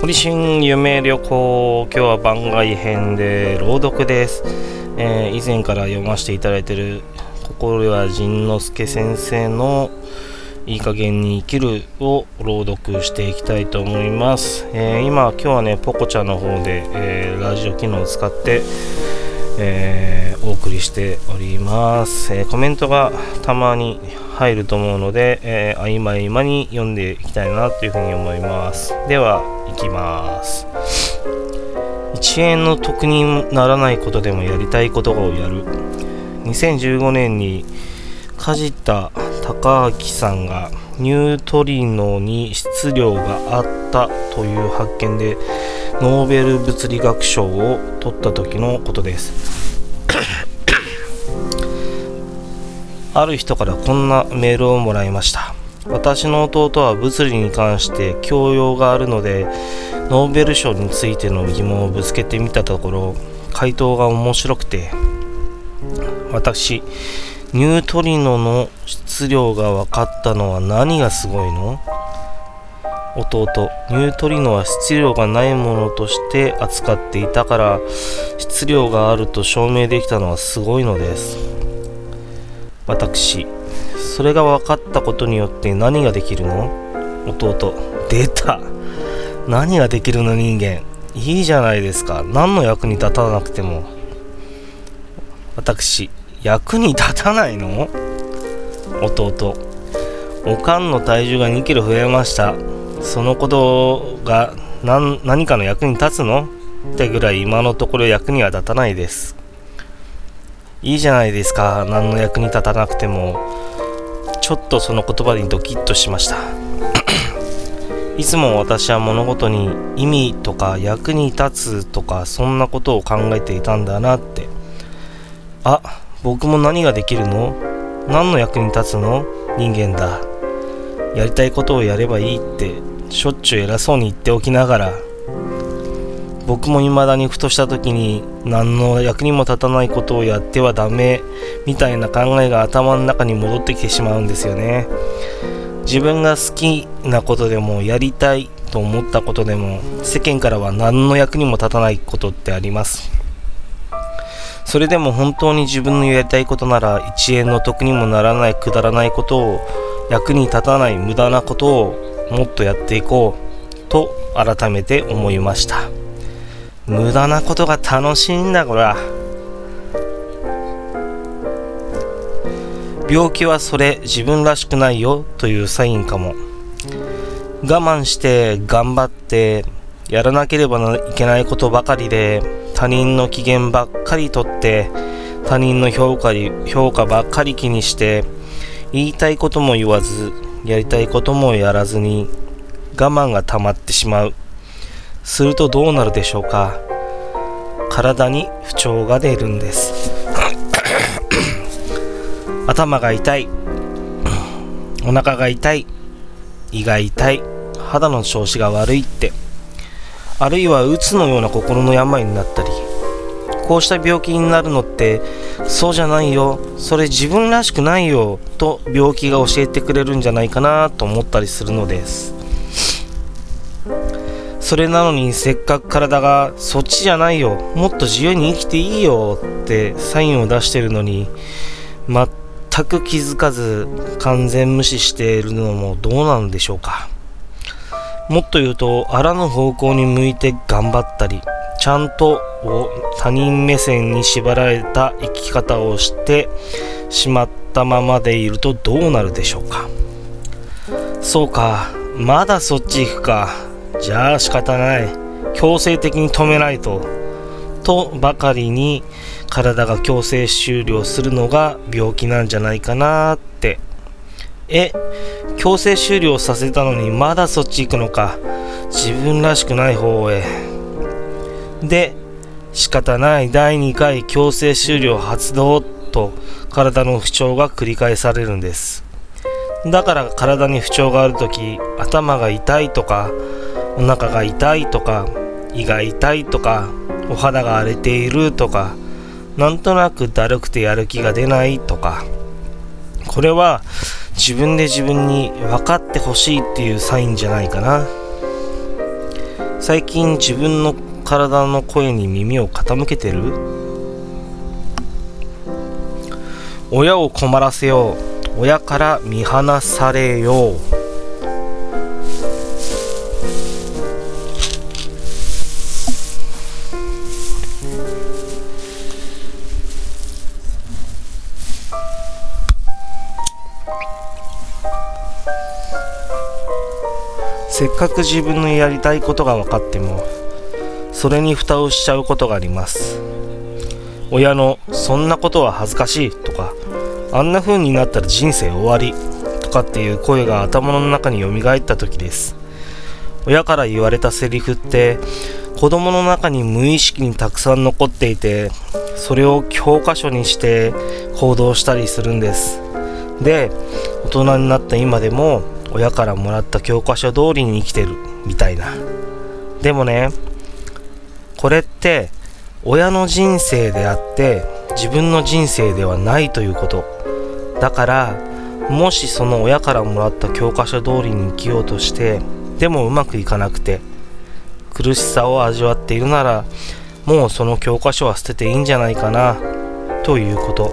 堀新夢旅行、今日は番外編で朗読です、以前から読ませていただいている心谷仁之助先生のいい加減に生きるを朗読していきたいと思います、今日はねポコチャの方で、ラジオ機能を使って、お送りしております、コメントがたまに入ると思うので、合間合間に読んでいきたいなというふうに思います。ではいきます。1円の得にならないことでもやりたいことをやる。2015年に梶田隆明さんがニュートリノに質量があったという発見でノーベル物理学賞を取った時のことです。ある人からこんなメールをもらいました。私の弟は物理に関して教養があるのでノーベル賞についての疑問をぶつけてみたところ回答が面白くて、私ニュートリノの質量が分かったのは何がすごいの？弟、ニュートリノは質量がないものとして扱っていたから質量があると証明できたのはすごいのです。私、それが分かったことによって何ができるの？弟、出た。何ができるの人間。いいじゃないですか。何の役に立たなくても。私、役に立たないの？弟、おかんの体重が2キロ増えました。そのことが何かの役に立つの？ってぐらい今のところ役には立たないです。いいじゃないですか。何の役に立たなくても。ちょっとその言葉にドキッとしました。いつも私は物事に意味とか役に立つとかそんなことを考えていたんだなって。あ、僕も何ができるの？何の役に立つの？人間だ。やりたいことをやればいいってしょっちゅう偉そうに言っておきながら、僕も未だにふとした時に何の役にも立たないことをやってはダメみたいな考えが頭の中に戻ってきてしまうんですよね。自分が好きなことでもやりたいと思ったことでも世間からは何の役にも立たないことってあります。それでも本当に自分のやりたいことなら1円の得にもならないくだらないことを、役に立たない無駄なことをもっとやっていこうと改めて思いました。無駄なことが楽しいんだ。これは病気はそれ自分らしくないよというサインかも。我慢して頑張ってやらなければいけないことばかりで他人の機嫌ばっかりとって他人の評価ばっかり気にして言いたいことも言わずやりたいこともやらずに我慢が溜まってしまう。するとどうなるでしょうか。体に不調が出るんです。頭が痛い、お腹が痛い、胃が痛い、肌の調子が悪いって、あるいはうつのような心の病になったり、こうした病気になるのってそうじゃないよ、それ自分らしくないよと病気が教えてくれるんじゃないかなと思ったりするのです。それなのにせっかく体がそっちじゃないよ、もっと自由に生きていいよってサインを出してるのに全く気づかず完全無視しているのもどうなんでしょうか。もっと言うと、あらぬ方向に向いて頑張ったり、ちゃんとを他人目線に縛られた生き方をしてしまったままでいるとどうなるでしょうか。そうか、まだそっち行くか。じゃあ仕方ない。強制的に止めないと。とばかりに体が強制終了するのが病気なんじゃないかなって。強制終了させたのにまだそっち行くのか。自分らしくない方へ。で、仕方ない第2回強制終了発動と体の不調が繰り返されるんです。だから体に不調があるとき、頭が痛いとかお腹が痛いとか胃が痛いとかお肌が荒れているとかなんとなくだるくてやる気が出ないとか、これは自分で自分に分かってほしいっていうサインじゃないかな。最近自分の体の声に耳を傾けてる？親を困らせよう、親から見放されよう。せっかく自分のやりたいことが分かっても、それに蓋をしちゃうことがあります。親のそんなことは恥ずかしいとか、あんな風になったら人生終わりとかっていう声が頭の中に蘇った時です。親から言われたセリフって子供の中に無意識にたくさん残っていて、それを教科書にして行動したりするんです。で、大人になった今でも親からもらった教科書通りに生きてるみたいな。でもね、これって親の人生であって自分の人生ではないということだから、もしその親からもらった教科書通りに生きようとして、でもうまくいかなくて苦しさを味わっているなら、もうその教科書は捨てていいんじゃないかなということ。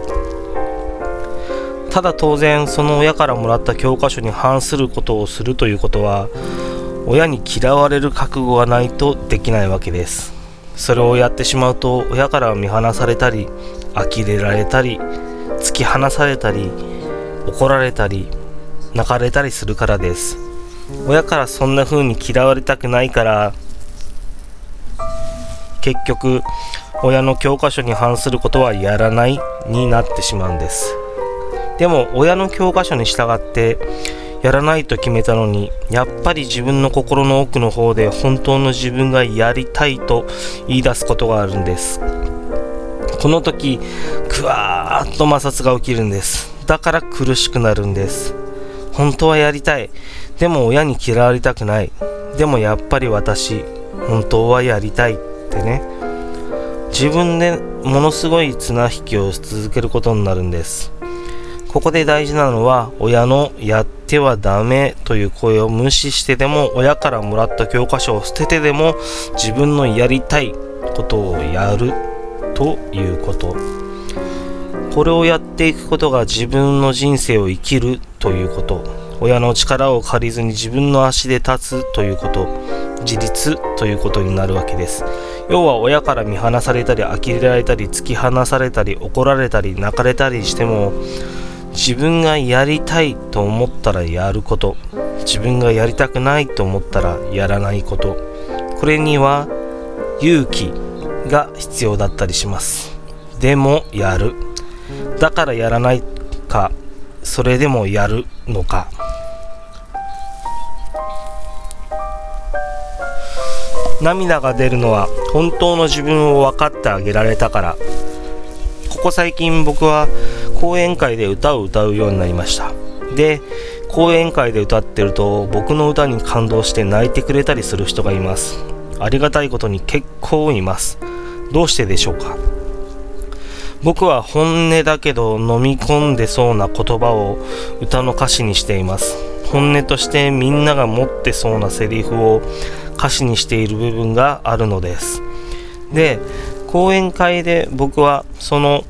ただ当然、その親からもらった教科書に反することをするということは、親に嫌われる覚悟がないとできないわけです。それをやってしまうと、親から見放されたり、呆れられたり、突き放されたり、怒られたり、泣かれたりするからです。親からそんな風に嫌われたくないから、結局親の教科書に反することはやらないになってしまうんです。でも親の教科書に従ってやらないと決めたのに、やっぱり自分の心の奥の方で本当の自分がやりたいと言い出すことがあるんです。この時、ぐわーっと摩擦が起きるんです。だから苦しくなるんです。本当はやりたい、でも親に嫌われたくない、でもやっぱり私本当はやりたいってね、自分でものすごい綱引きを続けることになるんです。ここで大事なのは、親のやってはダメという声を無視してでも、親からもらった教科書を捨ててでも、自分のやりたいことをやるということ。これをやっていくことが自分の人生を生きるということ、親の力を借りずに自分の足で立つということ、自立ということになるわけです。要は親から見放されたり、呆れられたり、突き放されたり、怒られたり、泣かれたりしても、自分がやりたいと思ったらやること、自分がやりたくないと思ったらやらないこと、これには勇気が必要だったりします。でもやる、だからやらないか、それでもやるのか。涙が出るのは本当の自分を分かってあげられたから。ここ最近僕は講演会で歌を歌うようになりました。で、講演会で歌ってると僕の歌に感動して泣いてくれたりする人がいます。ありがたいことに結構います。どうしてでしょうか。僕は本音だけど飲み込んでそうな言葉を歌の歌詞にしています。本音としてみんなが持ってそうなセリフを歌詞にしている部分があるのです。で、講演会で僕はその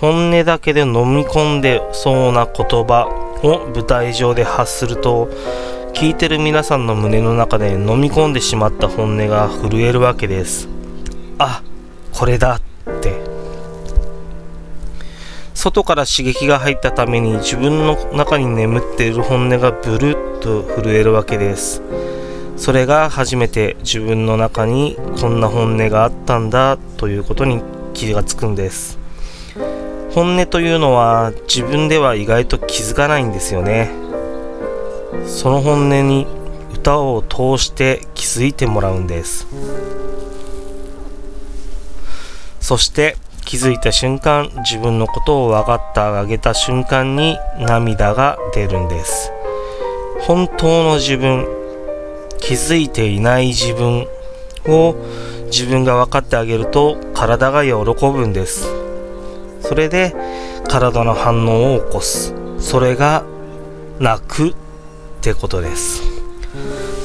本音だけで飲み込んでそうな言葉を舞台上で発すると、聞いてる皆さんの胸の中で飲み込んでしまった本音が震えるわけです。あ、これだって。外から刺激が入ったために自分の中に眠っている本音がブルッと震えるわけです。それが初めて自分の中にこんな本音があったんだということに気がつくんです。本音というのは自分では意外と気づかないんですよね。その本音に歌を通して気づいてもらうんです。そして気づいた瞬間、自分のことを分かってあげた瞬間に涙が出るんです。本当の自分、気づいていない自分を自分が分かってあげると、体が喜ぶんです。それで体の反応を起こす。それが泣くってことです。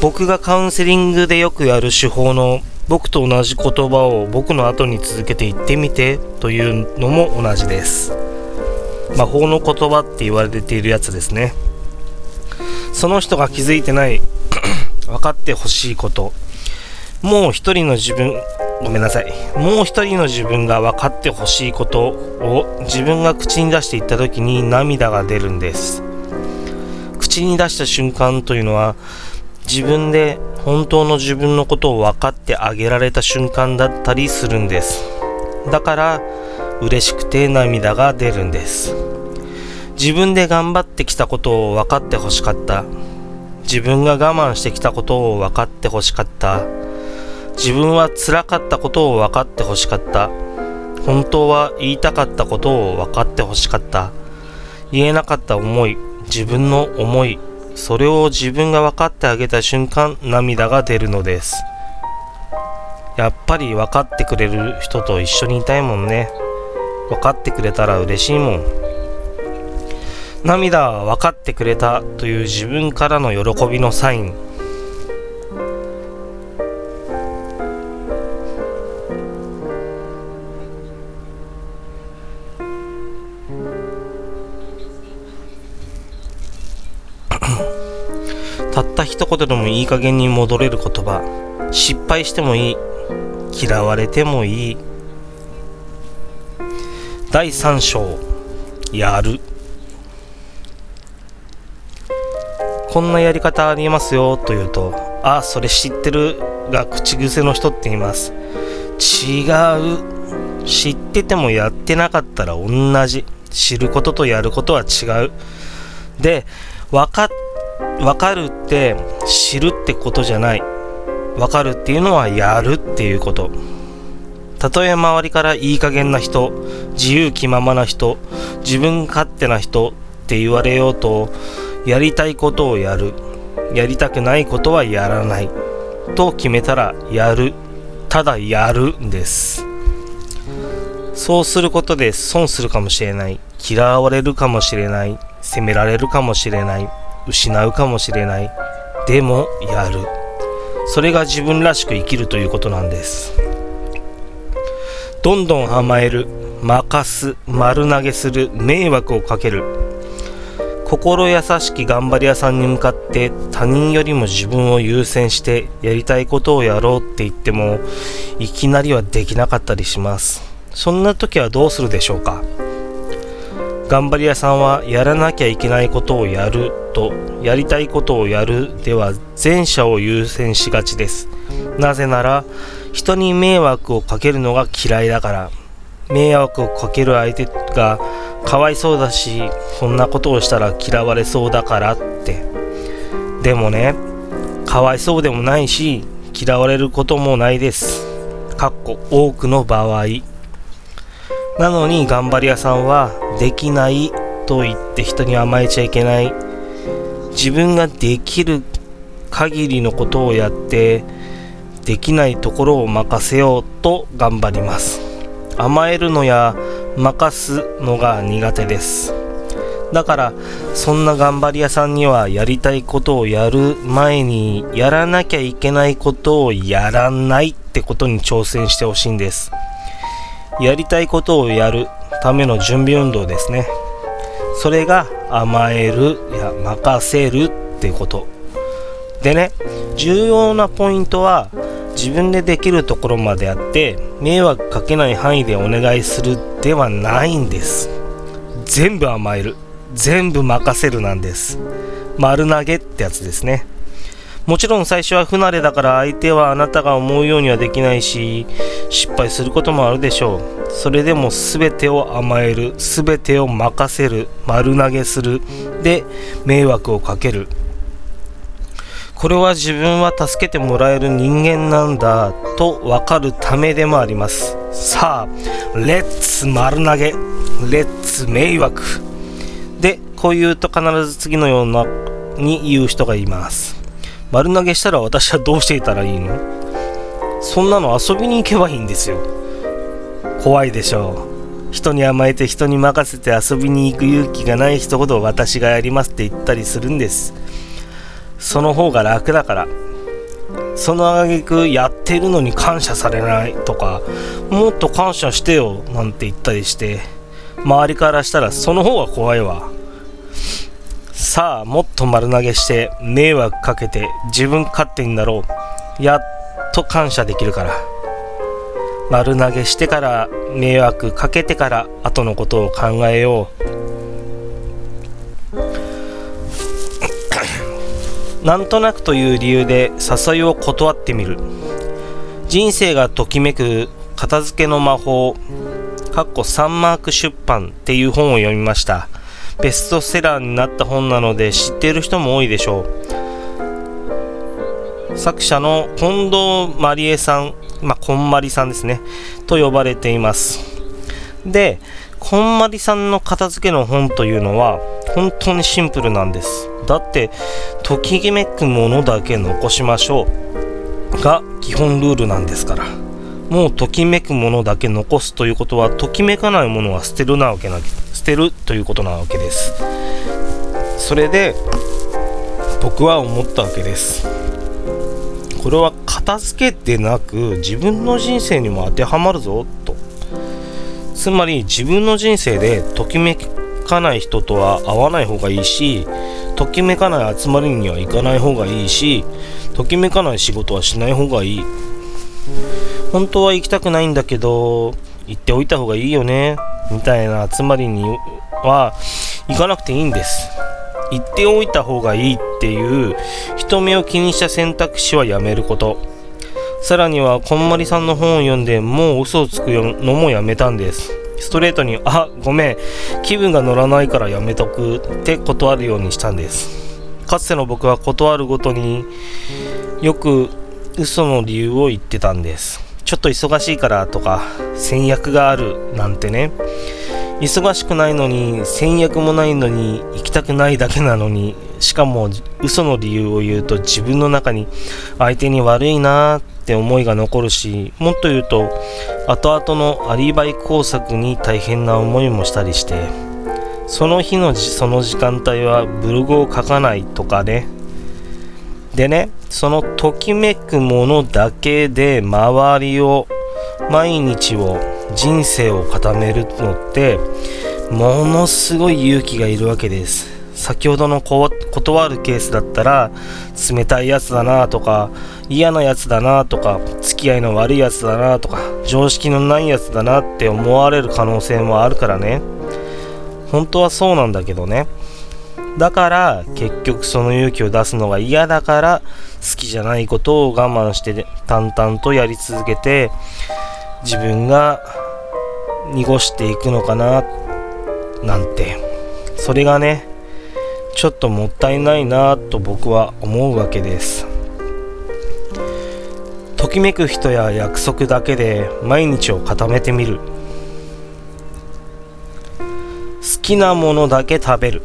僕がカウンセリングでよくやる手法の僕と同じ言葉を僕の後に続けて言ってみてというのも同じです。魔法の言葉って言われているやつですね。その人が気づいてない分かってほしいこと、もう一人の自分が分かってほしいことを自分が口に出していった時に涙が出るんです。口に出した瞬間というのは自分で本当の自分のことを分かってあげられた瞬間だったりするんです。だから嬉しくて涙が出るんです。自分で頑張ってきたことを分かってほしかった、自分が我慢してきたことを分かってほしかった、自分は辛かったことを分かってほしかった、本当は言いたかったことを分かってほしかった、言えなかった思い、自分の思い、それを自分が分かってあげた瞬間涙が出るのです。やっぱり分かってくれる人と一緒にいたいもんね。分かってくれたら嬉しいもん。涙は分かってくれたという自分からの喜びのサイン。たった一言でもいい加減に戻れる言葉。失敗してもいい、嫌われてもいい。第3章、やる。こんなやり方ありますよと言うと、あ、それ知ってるが口癖の人っています。違う。知っててもやってなかったら同じ。知ることとやることは違う。で、分かるって知るってことじゃない。分かるっていうのはやるっていうこと。たとえ周りからいい加減な人、自由気ままな人、自分勝手な人って言われようと、やりたいことをやる、やりたくないことはやらないと決めたらやる、ただやるんです。そうすることで損するかもしれない、嫌われるかもしれない、責められるかもしれない、失うかもしれない。でもやる。それが自分らしく生きるということなんです。どんどん甘える、任す、丸投げする、迷惑をかける。心優しき頑張り屋さんに向かって他人よりも自分を優先してやりたいことをやろうって言ってもいきなりはできなかったりします。そんな時はどうするでしょうか。頑張り屋さんはやらなきゃいけないことをやるとやりたいことをやるでは前者を優先しがちです。なぜなら人に迷惑をかけるのが嫌いだから。迷惑をかける相手がかわいそうだし、そんなことをしたら嫌われそうだからって。でもね、かわいそうでもないし嫌われることもないです。多くの場合なのに、頑張り屋さんはできないと言って人に甘えちゃいけない。自分ができる限りのことをやってできないところを任せようと頑張ります。甘えるのや任すのが苦手です。だからそんな頑張り屋さんにはやりたいことをやる前にやらなきゃいけないことをやらないってことに挑戦してほしいんです。やりたいことをやるための準備運動ですね。それが甘えるや任せるっていうことでね。重要なポイントは自分でできるところまでやって迷惑かけない範囲でお願いするではないんです。全部甘える、全部任せるなんです。丸投げってやつですね。もちろん最初は不慣れだから相手はあなたが思うようにはできないし、失敗することもあるでしょう。それでも全てを甘える、全てを任せる、丸投げするで迷惑をかける。これは自分は助けてもらえる人間なんだと分かるためでもあります。さあ、レッツ丸投げ、レッツ迷惑で、こう言うと必ず次のように言う人がいます。丸投げしたら私はどうしていたらいいの？そんなの遊びに行けばいいんですよ。怖いでしょう。人に甘えて人に任せて遊びに行く勇気がない人ほど私がやりますって言ったりするんです。その方が楽だから。その挙句やってるのに感謝されないとか、もっと感謝してよなんて言ったりして、周りからしたらその方が怖いわ。さあもっと丸投げして迷惑かけて自分勝手になろう、やっと感謝できるから。丸投げしてから迷惑かけてから後のことを考えようなんとなくという理由で誘いを断ってみる。人生がときめく片付けの魔法サンマーク出版っていう本を読みました。ベストセラーになった本なので知っている人も多いでしょう。作者の近藤まりえさん、こんまりさんですねと呼ばれています。で、こんまりさんの片付けの本というのは本当にシンプルなんです。だってときめくものだけ残しましょうが基本ルールなんですから、もうときめくものだけ残すということは、ときめかないものは捨てるということなわけです。それで僕は思ったわけです。これは片付けでなく自分の人生にも当てはまるぞと。つまり自分の人生でときめかない人とは会わない方がいいし、ときめかない集まりには行かない方がいいし、ときめかない仕事はしない方がいい。本当は行きたくないんだけど行っておいた方がいいよねみたいな集まりには行かなくていいんです。行っておいた方がいいっていう人目を気にした選択肢はやめること。さらにはこんまりさんの本を読んでもう嘘をつくのもやめたんです。ストレートにごめん気分が乗らないからやめとくって断るようにしたんです。かつての僕は断るごとによく嘘の理由を言ってたんです。ちょっと忙しいからとか先約があるなんてね。忙しくないのに先約もないのに行きたくないだけなのに、しかも嘘の理由を言うと自分の中に相手に悪いなーって思いが残るし、もっと言うと後々のアリバイ工作に大変な思いもしたりして、その日のその時間帯はブログを書かないとかね。でね、そのときめくものだけで周りを毎日を人生を固めるのってものすごい勇気がいるわけです。先ほどの断るケースだったら冷たいやつだなとか嫌なやつだなとか付き合いの悪いやつだなとか常識のないやつだなって思われる可能性もあるからね。本当はそうなんだけどね。だから結局その勇気を出すのが嫌だから好きじゃないことを我慢して淡々とやり続けて自分が濁していくのかななんて、それがねちょっともったいないなと僕は思うわけです。ときめく人や約束だけで毎日を固めてみる。好きなものだけ食べる。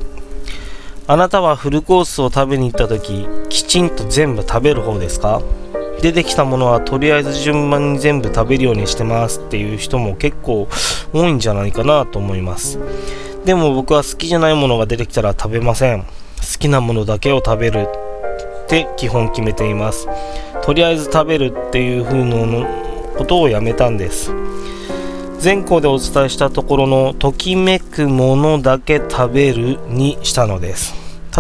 あなたはフルコースを食べに行った時きちんと全部食べる方ですか？出てきたものはとりあえず順番に全部食べるようにしてますっていう人も結構多いんじゃないかなと思います。でも僕は好きじゃないものが出てきたら食べません。好きなものだけを食べるって基本決めています。とりあえず食べるっていう風なことをやめたんです。前項でお伝えしたところのときめくものだけ食べるにしたのです。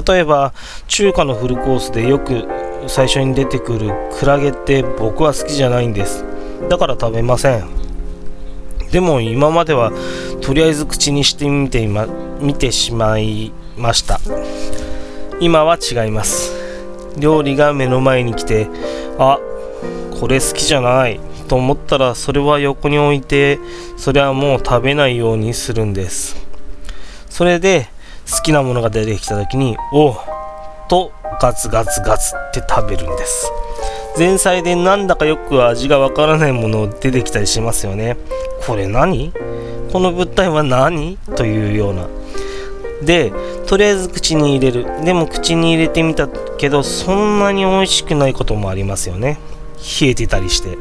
例えば中華のフルコースでよく最初に出てくるクラゲって僕は好きじゃないんです。だから食べません。でも今まではとりあえず口にしてみてしまいました。今は違います。料理が目の前に来てこれ好きじゃないと思ったらそれは横に置いて、それはもう食べないようにするんです。それで好きなものが出てきた時にとガツガツガツって食べるんです。前菜でなんだかよく味がわからないもの出てきたりしますよね。これ何？この物体は何？というような。でとりあえず口に入れる。でも口に入れてみたけどそんなに美味しくないこともありますよね。冷えてたりして。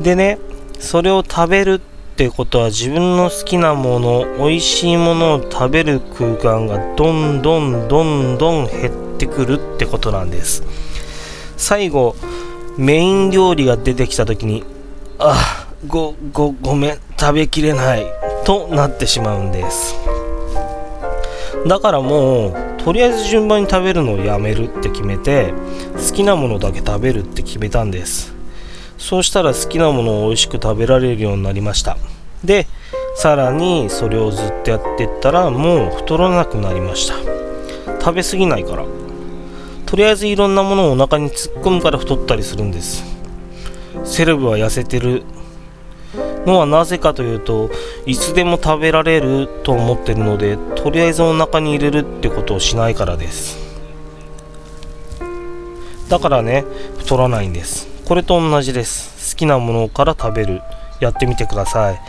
でね、それを食べるってことは自分の好きなもの、美味しいものを食べる空間がどんどん減ってくるってことなんです。最後メイン料理が出てきた時にごめん食べきれないとなってしまうんです。だからもうとりあえず順番に食べるのをやめるって決めて、好きなものだけ食べるって決めたんです。そうしたら好きなものを美味しく食べられるようになりました。でさらにそれをずっとやっていったら、もう太らなくなりました。食べ過ぎないから。とりあえずいろんなものをお腹に突っ込むから太ったりするんです。セレブは痩せてるのはなぜかというと、いつでも食べられると思ってるので、とりあえずお腹に入れるってことをしないからです。だからね、太らないんです。これと同じです。好きなものから食べる、やってみてください。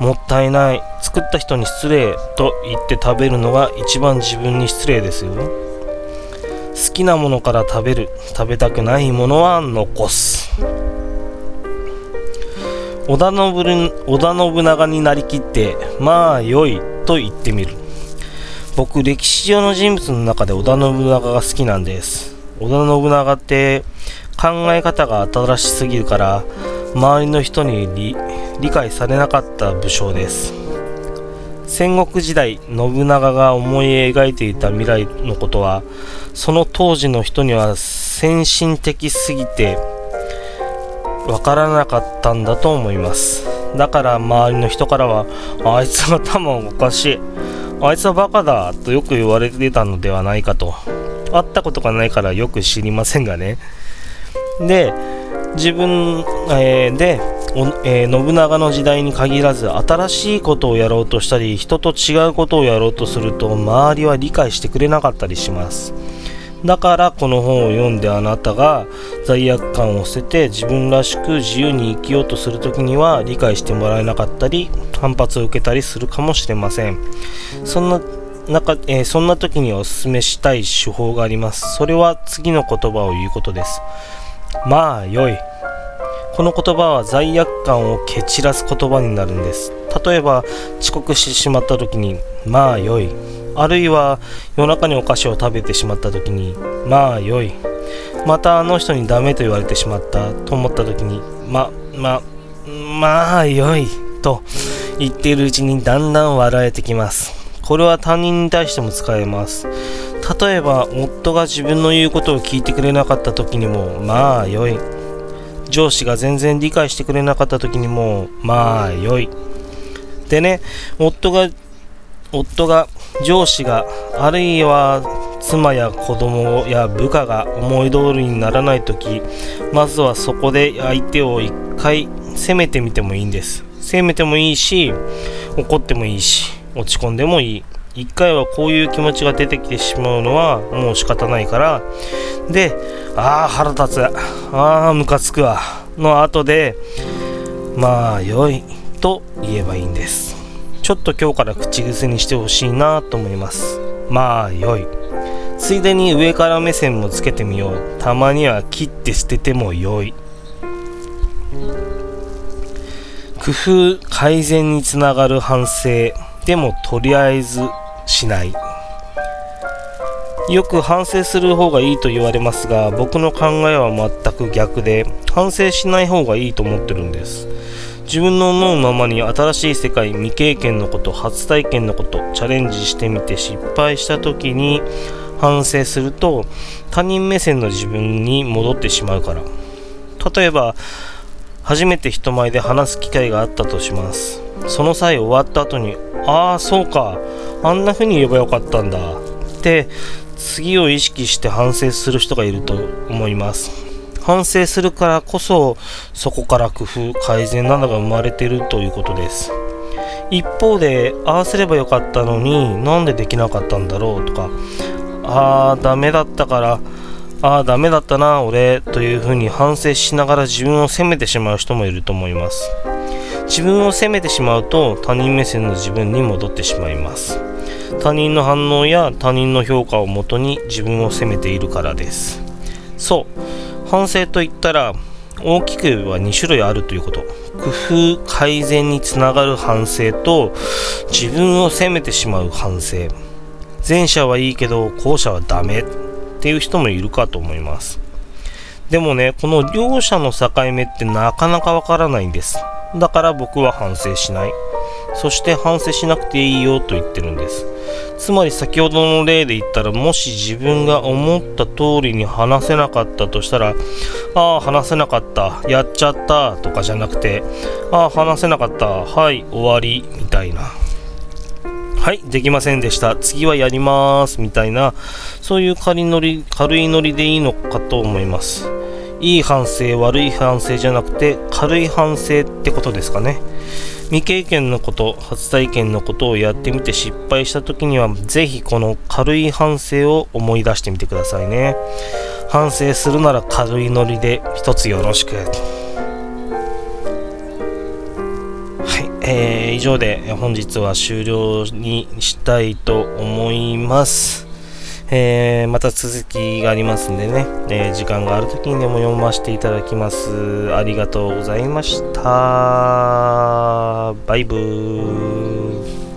もったいない、作った人に失礼と言って食べるのが一番自分に失礼ですよ。好きなものから食べる、食べたくないものは残す。織田信長になりきって、まあ良いと言ってみる。僕、歴史上の人物の中で織田信長が好きなんです。織田信長って考え方が新しすぎるから周りの人に理解されなかった武将です。戦国時代、信長が思い描いていた未来のことは、その当時の人には先進的すぎてわからなかったんだと思います。だから周りの人からは、あいつは頭おかしい、あいつはバカだとよく言われてたのではないかと。会ったことがないからよく知りませんがね。で信長の時代に限らず、新しいことをやろうとしたり、人と違うことをやろうとすると、周りは理解してくれなかったりします。だからこの本を読んで、あなたが罪悪感を捨てて自分らしく自由に生きようとするときには、理解してもらえなかったり反発を受けたりするかもしれません。そんな時におすすめしたい手法があります。それは次の言葉を言うことです。まあ良い。この言葉は罪悪感を蹴散らす言葉になるんです。例えば遅刻してしまった時に、まあ良い。あるいは夜中にお菓子を食べてしまった時に、まあ良い。またあの人にダメと言われてしまったと思った時に、まあ良いと言っているうちにだんだん笑えてきます。これは他人に対しても使えます。例えば夫が自分の言うことを聞いてくれなかった時にも、まあ良い。上司が全然理解してくれなかった時にも、まあ良い。でね、夫が上司が、あるいは妻や子供や部下が思い通りにならない時、まずはそこで相手を一回責めてみてもいいんです。責めてもいいし、怒ってもいいし、落ち込んでもいい。一回はこういう気持ちが出てきてしまうのはもう仕方ないから。で、腹立つ、ムカつくわの後で、まあ良いと言えばいいんです。ちょっと今日から口癖にしてほしいなと思います。まあ良い。ついでに上から目線もつけてみよう。たまには切って捨てても良い。工夫、改善につながる反省。でもとりあえずしない。よく反省する方がいいと言われますが、僕の考えは全く逆で、反省しない方がいいと思ってるんです。自分の思うままに新しい世界、未経験のこと、初体験のこと、チャレンジしてみて失敗した時に反省すると、他人目線の自分に戻ってしまうから。例えば初めて人前で話す機会があったとします。その際終わった後に、そうか、あんな風に言えばよかったんだって次を意識して反省する人がいると思います。反省するからこそ、そこから工夫、改善などが生まれているということです。一方で、ああすればよかったのになんでできなかったんだろうとか、ダメだったな俺という風に反省しながら自分を責めてしまう人もいると思います。自分を責めてしまうと、他人目線の自分に戻ってしまいます。他人の反応や他人の評価をもとに自分を責めているからです。そう、反省といったら大きく言えば2種類あるということ。工夫、改善につながる反省と、自分を責めてしまう反省。前者はいいけど後者はダメっていう人もいるかと思います。でもね、この両者の境目ってなかなかわからないんです。だから僕は反省しない、そして反省しなくていいよと言ってるんです。つまり先ほどの例で言ったら、もし自分が思った通りに話せなかったとしたら、ああ話せなかった、やっちゃったとかじゃなくて、ああ話せなかった、はい終わりみたいな、はいできませんでした、次はやりますみたいな、そういう軽いノリでいいのかと思います。いい反省悪い反省じゃなくて軽い反省ってことですかね。未経験のこと、初体験のことをやってみて失敗した時には、ぜひこの軽い反省を思い出してみてくださいね。反省するなら軽いノリで一つよろしく。はい、以上で本日は終了にしたいと思います。また続きがありますんでね、時間があるときにでも読ませていただきます。ありがとうございました。バイブー。